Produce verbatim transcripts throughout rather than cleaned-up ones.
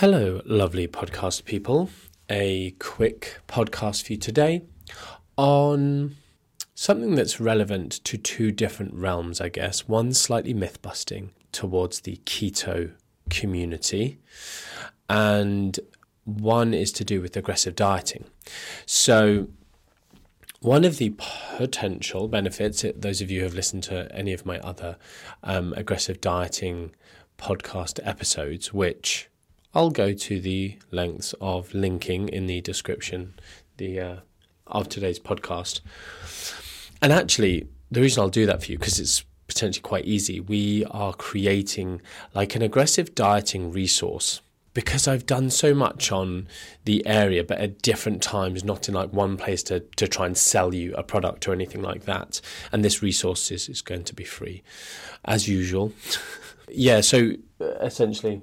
Hello, lovely podcast people. A quick podcast for you today on something that's relevant to two different realms, I guess. One slightly myth-busting towards the keto community, and one is to do with aggressive dieting. So one of the potential benefits, those of you who have listened to any of my other um, aggressive dieting podcast episodes, which I'll go to the lengths of linking in the description the uh, of today's podcast. And actually, the reason I'll do that for you, because it's potentially quite easy, we are creating like an aggressive dieting resource, because I've done so much on the area, but at different times, not in like one place to, to try and sell you a product or anything like that. And this resource is, is going to be free, as usual. Yeah, so essentially,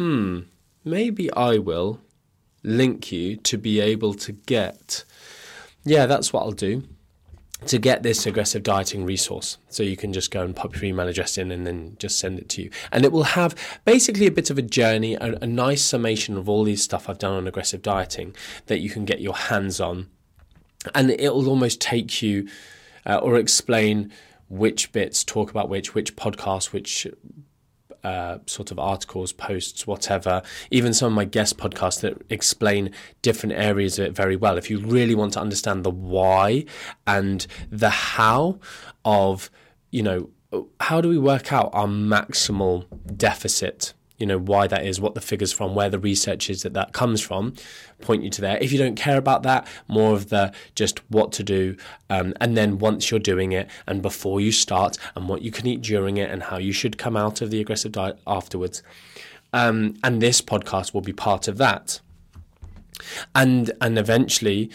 Hmm, maybe I will link you to be able to get, yeah, that's what I'll do, to get this aggressive dieting resource. So you can just go and pop your email address in and then just send it to you. And it will have basically a bit of a journey, a, a nice summation of all these stuff I've done on aggressive dieting that you can get your hands on. And it will almost take you uh, or explain which bits talk about which, which podcasts, which Uh, sort of articles, posts, whatever, even some of my guest podcasts that explain different areas of it very well. If you really want to understand the why and the how of, you know, how do we work out our maximal deficit, you know, why that is, what the figures from, where the research is that that comes from, point you to there. If you don't care about that, more of the just what to do, um, and then once you're doing it and before you start and what you can eat during it and how you should come out of the aggressive diet afterwards. Um, and this podcast will be part of that. And and eventually,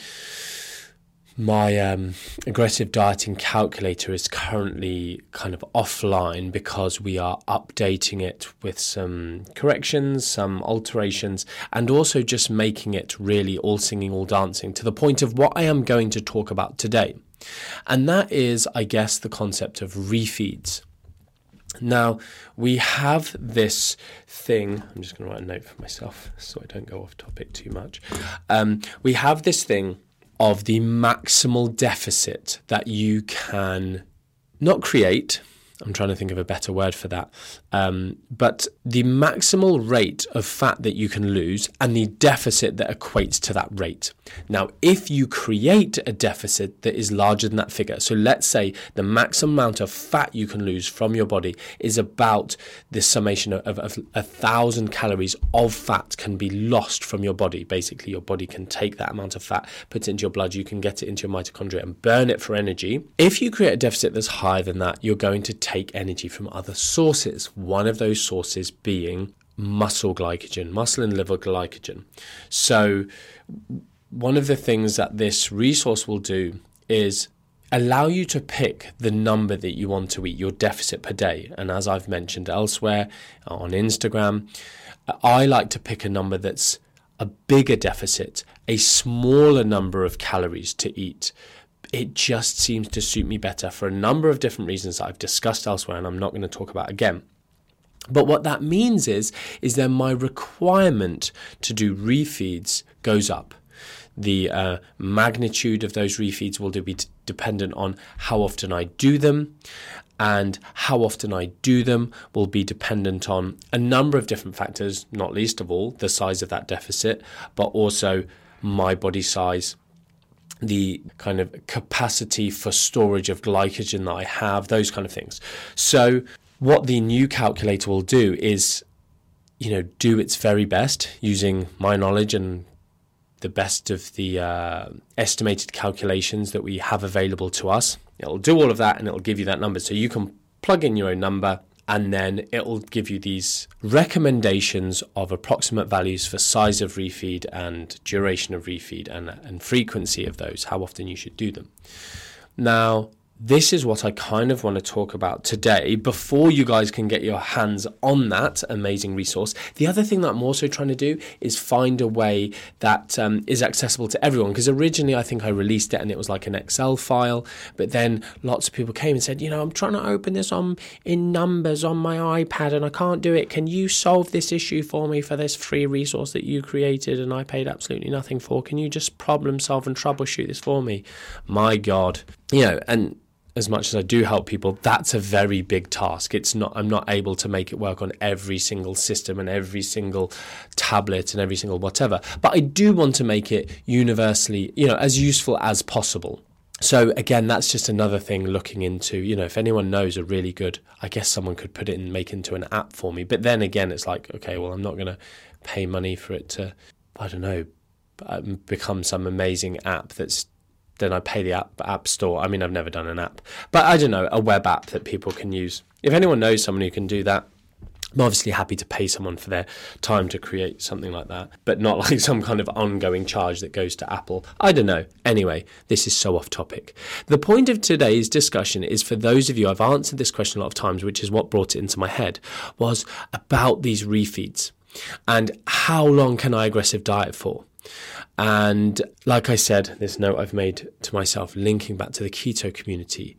my um, aggressive dieting calculator is currently kind of offline because we are updating it with some corrections, some alterations, and also just making it really all singing, all dancing to the point of what I am going to talk about today. And that is, I guess, the concept of refeeds. Now, we have this thing, I'm just going to write a note for myself so I don't go off topic too much. Um, we have this thing of the maximal deficit that you can not create. I'm trying to think of a better word for that. Um, but the maximal rate of fat that you can lose and the deficit that equates to that rate. Now, if you create a deficit that is larger than that figure, so let's say the maximum amount of fat you can lose from your body is about this summation of, of, of a thousand calories of fat can be lost from your body. Basically, your body can take that amount of fat, put it into your blood, you can get it into your mitochondria and burn it for energy. If you create a deficit that's higher than that, you're going to take energy from other sources, one of those sources being muscle glycogen, muscle and liver glycogen. So one of the things that this resource will do is allow you to pick the number that you want to eat, your deficit per day. And as I've mentioned elsewhere on Instagram, I like to pick a number that's a bigger deficit, a smaller number of calories to eat. It just seems to suit me better for a number of different reasons that I've discussed elsewhere and I'm not going to talk about again. But what that means is, is then my requirement to do refeeds goes up. The uh, magnitude of those refeeds will be t- dependent on how often I do them, and how often I do them will be dependent on a number of different factors, not least of all the size of that deficit, but also my body size, the kind of capacity for storage of glycogen that I have, those kind of things. So what the new calculator will do is, you know, do its very best using my knowledge and the best of the uh, estimated calculations that we have available to us. It'll do all of that and it'll give you that number. So you can plug in your own number and then it'll give you these recommendations of approximate values for size of refeed and duration of refeed and, and frequency of those, how often you should do them. Now, This is what I kind of want to talk about today before you guys can get your hands on that amazing resource. The other thing that I'm also trying to do is find a way that um, is accessible to everyone, because originally I think I released it and it was like an Excel file, but then lots of people came and said, you know, I'm trying to open this on in Numbers on my iPad and I can't do it. Can you solve this issue for me for this free resource that you created and I paid absolutely nothing for? Can you just problem solve and troubleshoot this for me? My God. You know, and as much as I do help people, that's a very big task. It's not, I'm not able to make it work on every single system and every single tablet and every single whatever. But I do want to make it universally, you know, as useful as possible. So again, that's just another thing looking into, you know, if anyone knows a really good, I guess someone could put it and make into an app for me. But then again, it's like, okay, well, I'm not going to pay money for it to, I don't know, become some amazing app that's, then I pay the app, app store. I mean, I've never done an app, but I don't know, a web app that people can use. If anyone knows someone who can do that, I'm obviously happy to pay someone for their time to create something like that, but not like some kind of ongoing charge that goes to Apple. I don't know. Anyway, this is so off topic. The point of today's discussion is for those of you, I've answered this question a lot of times, which is what brought it into my head, was about these refeeds and how long can I aggressive diet for? And like I said, this note I've made to myself, linking back to the keto community,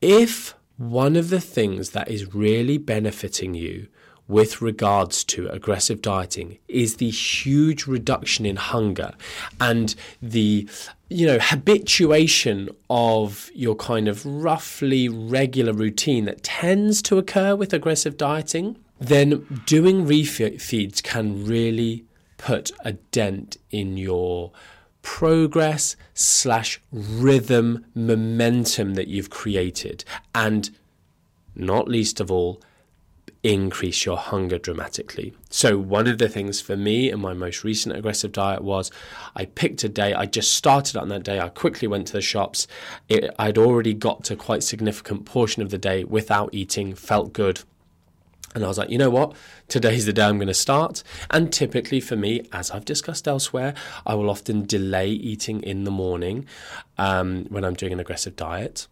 if one of the things that is really benefiting you with regards to aggressive dieting is the huge reduction in hunger and the, you know, habituation of your kind of roughly regular routine that tends to occur with aggressive dieting, then doing refeeds can really put a dent in your progress slash rhythm momentum that you've created, and not least of all, increase your hunger dramatically. So one of the things for me in my most recent aggressive diet was I picked a day, I just started on that day, I quickly went to the shops, it, I'd already got to quite significant portion of the day without eating, felt good. And I was like, you know what, today's the day I'm going to start. And typically for me, as I've discussed elsewhere, I will often delay eating in the morning um, when I'm doing an aggressive diet.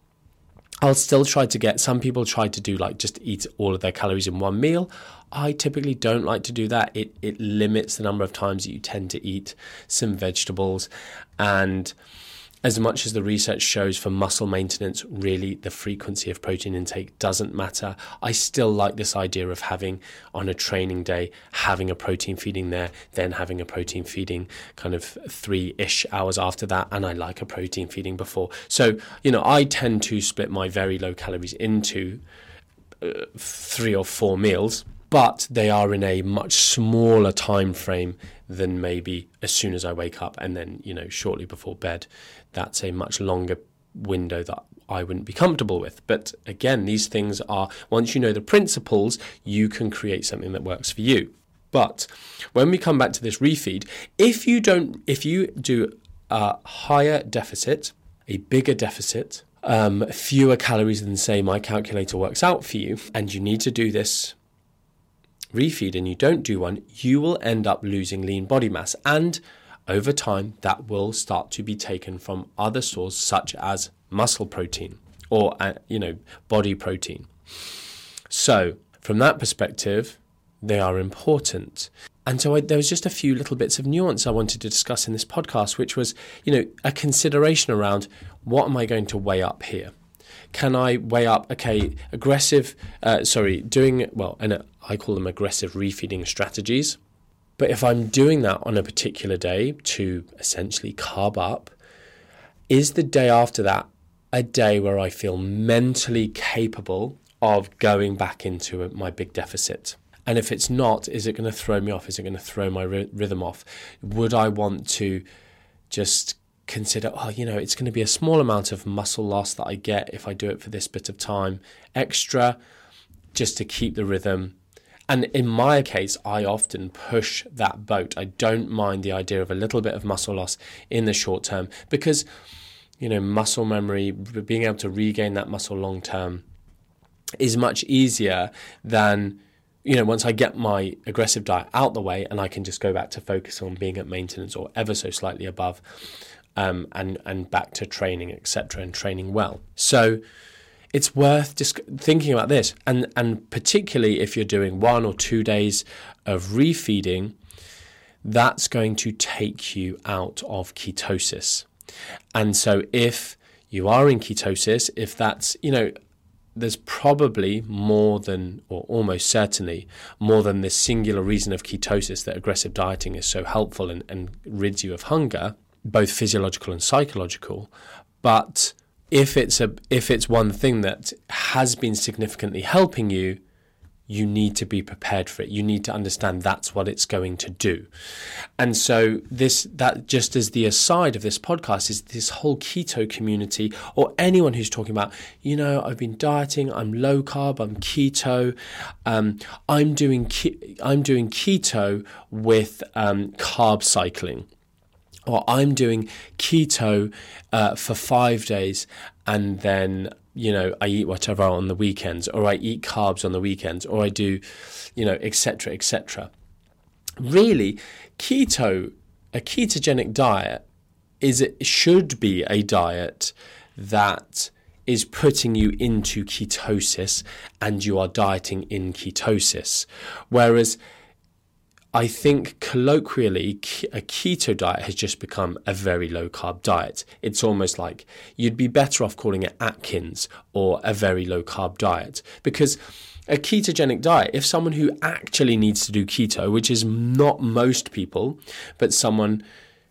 I'll still try to get, some people try to do like just eat all of their calories in one meal. I typically don't like to do that. It it limits the number of times that you tend to eat some vegetables. And as much as the research shows for muscle maintenance, really the frequency of protein intake doesn't matter. I still like this idea of having, on a training day, having a protein feeding there, then having a protein feeding kind of three-ish hours after that, and I like a protein feeding before. So, you know, I tend to split my very low calories into uh, three or four meals, but they are in a much smaller time frame than maybe as soon as I wake up and then, you know, shortly before bed. That's a much longer window that I wouldn't be comfortable with. But again, these things are, once you know the principles, you can create something that works for you. But when we come back to this refeed, if you don't, if you do a higher deficit, a bigger deficit, um, fewer calories than say my calculator works out for you, and you need to do this refeed and you don't do one, you will end up losing lean body mass, and over time that will start to be taken from other sources such as muscle protein or uh, you know body protein. So from that perspective, they are important. And so I, there was just a few little bits of nuance I wanted to discuss in this podcast, which was, you know, a consideration around what am I going to weigh up here. Can I weigh up, okay, aggressive, uh, sorry, doing, well, and I call them aggressive refeeding strategies. But if I'm doing that on a particular day to essentially carb up, is the day after that a day where I feel mentally capable of going back into my big deficit? And if it's not, is it going to throw me off? Is it going to throw my r- rhythm off? Would I want to just consider, oh, you know, it's going to be a small amount of muscle loss that I get if I do it for this bit of time extra just to keep the rhythm. And in my case, I often push that boat. I don't mind the idea of a little bit of muscle loss in the short term because, you know, muscle memory, being able to regain that muscle long term is much easier than, you know, once I get my aggressive diet out the way and I can just go back to focus on being at maintenance or ever so slightly above. um, and and back to training, et cetera, and training well. So it's worth just thinking about this, and and particularly if you're doing one or two days of refeeding, that's going to take you out of ketosis. And so if you are in ketosis, if that's, you know, there's probably more than, or almost certainly more than this singular reason of ketosis that aggressive dieting is so helpful and, and rids you of hunger, both physiological and psychological. But if it's a if it's one thing that has been significantly helping you, you need to be prepared for it. You need to understand that's what it's going to do. And so this, that just as the aside of this podcast, is this whole keto community or anyone who's talking about, you know, I've been dieting, I'm low carb, I'm keto, um, I'm doing ke- I'm doing keto with um, carb cycling, or I'm doing keto uh, for five days and then, you know, I eat whatever on the weekends, or I eat carbs on the weekends, or I do, you know, et cetera, et cetera. Really, keto, a ketogenic diet, is it should be a diet that is putting you into ketosis, and you are dieting in ketosis. Whereas, I think colloquially, a keto diet has just become a very low-carb diet. It's almost like you'd be better off calling it Atkins or a very low-carb diet, because a ketogenic diet, if someone who actually needs to do keto, which is not most people, but someone,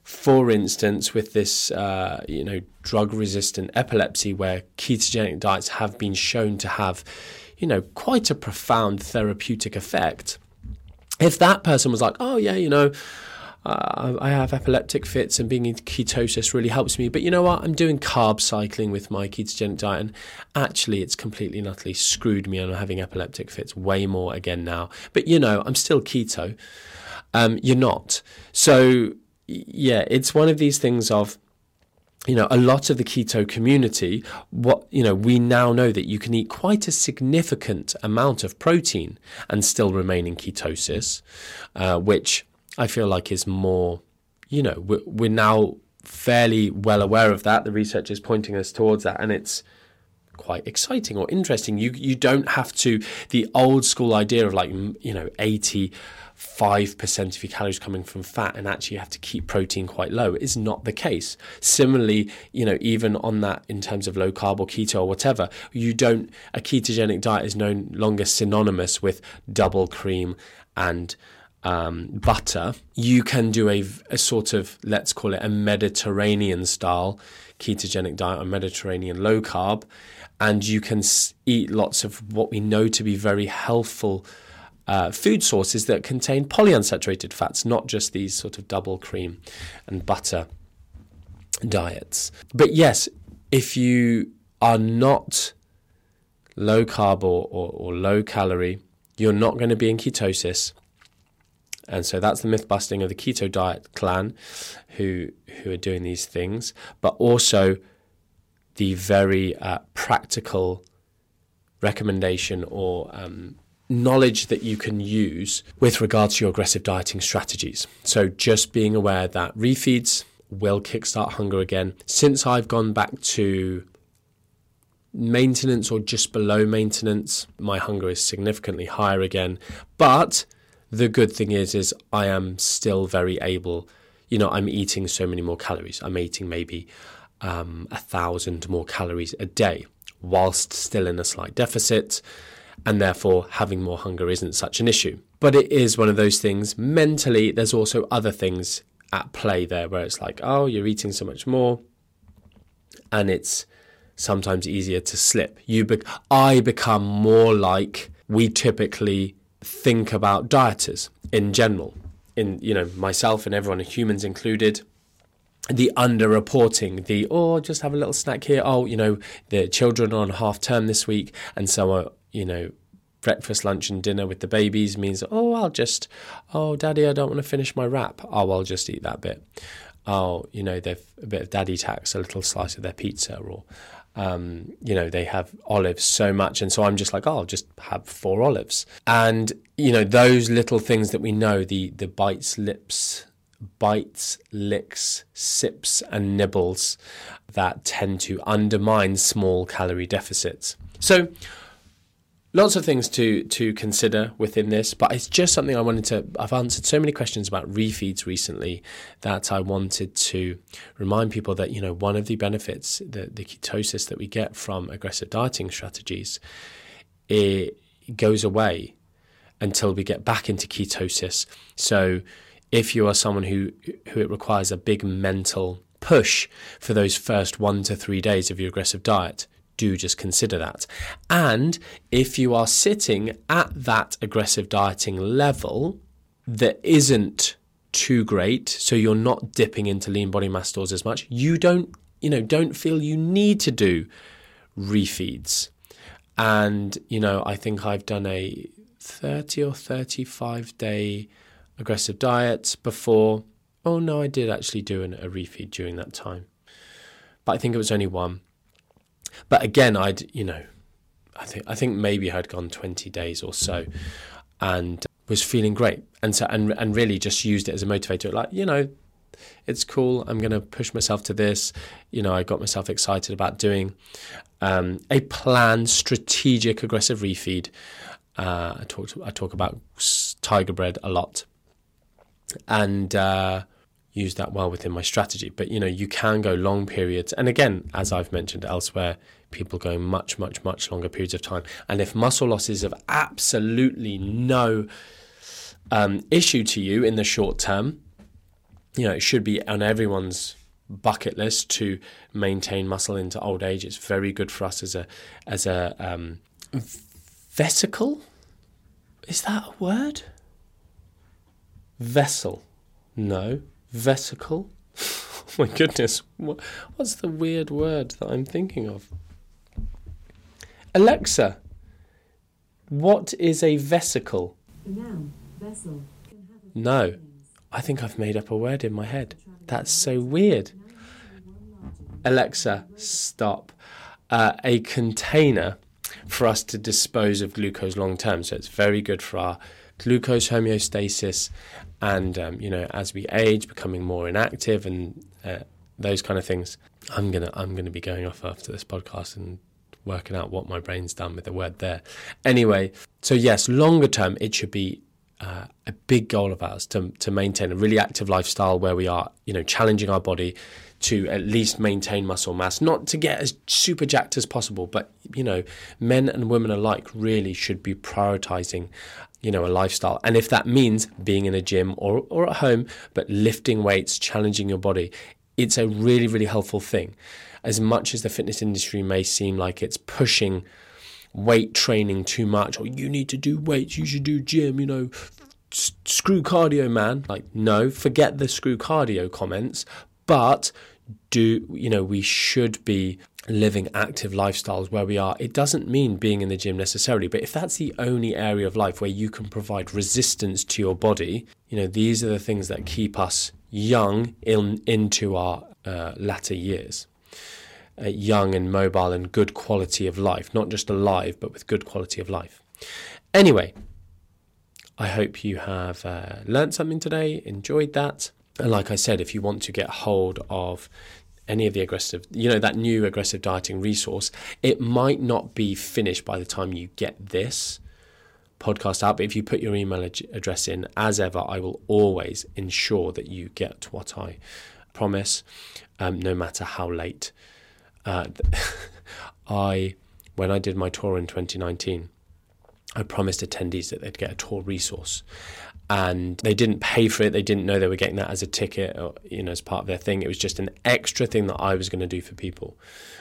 for instance, with this uh, you know, drug-resistant epilepsy, where ketogenic diets have been shown to have, you know, quite a profound therapeutic effect. If that person was like, oh, yeah, you know, uh, I have epileptic fits and being in ketosis really helps me, but you know what, I'm doing carb cycling with my ketogenic diet, and actually it's completely and utterly screwed me, and I'm having epileptic fits way more again now. But, you know, I'm still keto. Um, you're not. So, yeah, it's one of these things of, you know, a lot of the keto community, what, you know, we now know that you can eat quite a significant amount of protein and still remain in ketosis, uh, which I feel like is more, you know, we're, we're now fairly well aware of that. The research is pointing us towards that, and it's quite exciting or interesting. You you don't have to, the old school idea of like, you know, eighty five percent of your calories coming from fat, and actually you have to keep protein quite low, is not the case. Similarly, you know, even on that in terms of low carb or keto or whatever, you don't, a ketogenic diet is no longer synonymous with double cream and um, butter. You can do a, a sort of, let's call it a Mediterranean style ketogenic diet or Mediterranean low carb, and you can eat lots of what we know to be very healthful Uh, food sources that contain polyunsaturated fats, not just these sort of double cream and butter diets. But yes, if you are not low carb or, or, or low calorie, you're not going to be in ketosis. And so that's the myth busting of the keto diet clan who, who are doing these things, but also the very uh, practical recommendation or um, knowledge that you can use with regards to your aggressive dieting strategies. So just being aware that refeeds will kickstart hunger again. Since I've gone back to maintenance or just below maintenance, my hunger is significantly higher again. But the good thing is, is I am still very able, you know, I'm eating so many more calories. I'm eating maybe um, a thousand more calories a day whilst still in a slight deficit, and therefore having more hunger isn't such an issue. But it is one of those things, mentally, there's also other things at play there where it's like, oh, you're eating so much more, and it's sometimes easier to slip. You, be- I become more like we typically think about dieters in general, in, you know, myself and everyone, humans included. The underreporting, the, oh, just have a little snack here, oh, you know, the children are on half term this week, and so are, you know, breakfast, lunch and dinner with the babies means, oh, I'll just, oh, daddy, I don't want to finish my wrap. Oh, I'll just eat that bit. Oh, you know, they've a bit of daddy tax, a little slice of their pizza, or, um, you know, they have olives so much. And so I'm just like, oh, I'll just have four olives. And, you know, those little things that we know, the the bites, lips, bites, licks, sips and nibbles that tend to undermine small calorie deficits. So lots of things to to consider within this, but it's just something I wanted to, I've answered so many questions about refeeds recently that I wanted to remind people that, you know, one of the benefits, the, the ketosis that we get from aggressive dieting strategies, it goes away until we get back into ketosis. So if you are someone who, who it requires a big mental push for those first one to three days of your aggressive diet, do just consider that. And if you are sitting at that aggressive dieting level that isn't too great, so you're not dipping into lean body mass stores as much, you don't, you know, don't feel you need to do refeeds. And, you know, I think I've done a thirty or thirty-five day aggressive diet before. Oh no, I did actually do an, a refeed during that time, but I think it was only one. But again, I'd, you know, I think I think maybe I'd gone twenty days or so and was feeling great. And so and and really just used it as a motivator, like, you know, it's cool, I'm going to push myself to this. You know, I got myself excited about doing um, a planned, strategic, aggressive refeed. Uh, I talked I talk about tiger bread a lot, and uh use that well within my strategy. But, you know, you can go long periods. And again, as I've mentioned elsewhere, people go much, much, much longer periods of time. And if muscle loss is of absolutely no um, issue to you in the short term, you know, it should be on everyone's bucket list to maintain muscle into old age. It's very good for us as a as a um, vesicle. Is that a word? Vessel. No. Vesicle? Oh my goodness, what, what's the weird word that I'm thinking of? Alexa, what is a vesicle? Noun, vessel. No, I think I've made up a word in my head. That's so weird. Alexa, stop. Uh, a container for us to dispose of glucose long term, so it's very good for our glucose homeostasis, and um, you know, as we age, becoming more inactive and uh, those kind of things. I'm gonna I'm gonna be going off after this podcast and working out what my brain's done with the word there. Anyway, so yes, longer term, it should be uh, a big goal of ours to to maintain a really active lifestyle where we are, you know, challenging our body to at least maintain muscle mass, not to get as super jacked as possible, but, you know, men and women alike really should be prioritizing, you know, a lifestyle. And if that means being in a gym or, or at home, but lifting weights, challenging your body, it's a really, really helpful thing. As much as the fitness industry may seem like it's pushing weight training too much, or you need to do weights, you should do gym, you know, s- screw cardio, man. Like, no, forget the screw cardio comments, but do, you know, we should be living active lifestyles where we are. It doesn't mean being in the gym necessarily, but if that's the only area of life where you can provide resistance to your body, you know, these are the things that keep us young in, into our uh, latter years, uh, young and mobile and good quality of life, not just alive, but with good quality of life. Anyway, I hope you have uh, learned something today, enjoyed that. And like I said, if you want to get hold of any of the aggressive, you know, that new aggressive dieting resource, it might not be finished by the time you get this podcast out. But if you put your email ad- address in, as ever, I will always ensure that you get what I promise, um, no matter how late. Uh, I, when I did my tour in twenty nineteen, I promised attendees that they'd get a tour resource. And they didn't pay for it. They didn't know they were getting that as a ticket or, you know, as part of their thing. It was just an extra thing that I was going to do for people.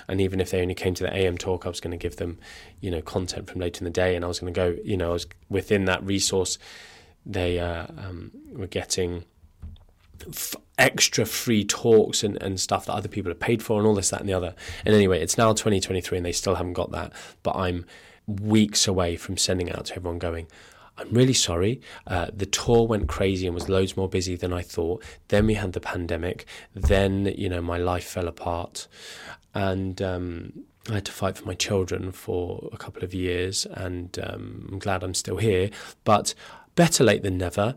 And even if they only came to the A M talk, I was going to give them, you know, content from later in the day. And I was going to go, you know, I was within that resource, they uh, um, were getting f- extra free talks and, and stuff that other people had paid for and all this, that and the other. And anyway, it's now twenty twenty-three and they still haven't got that. But I'm weeks away from sending out to everyone going, I'm really sorry, uh, the tour went crazy and was loads more busy than I thought. Then we had the pandemic. Then, you know, my life fell apart. And um, I had to fight for my children for a couple of years. And um, I'm glad I'm still here. But better late than never.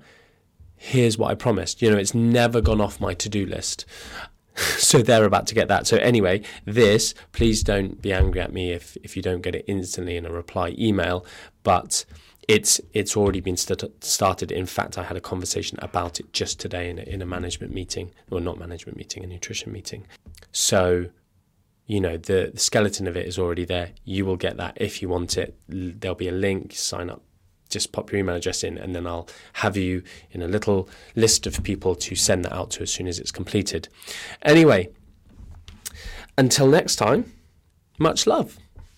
here's what I promised. You know, it's never gone off my to-do list. So they're about to get that. So anyway, this, please don't be angry at me if, if you don't get it instantly in a reply email, but it's it's already been st- started. In fact, I had a conversation about it just today in a, in a management meeting, or well, not management meeting, a nutrition meeting. So, you know, the, the skeleton of it is already there. You will get that if you want it. There'll be a link, sign up. Just pop your email address in, and then I'll have you in a little list of people to send that out to as soon as it's completed. Anyway, until next time, much love.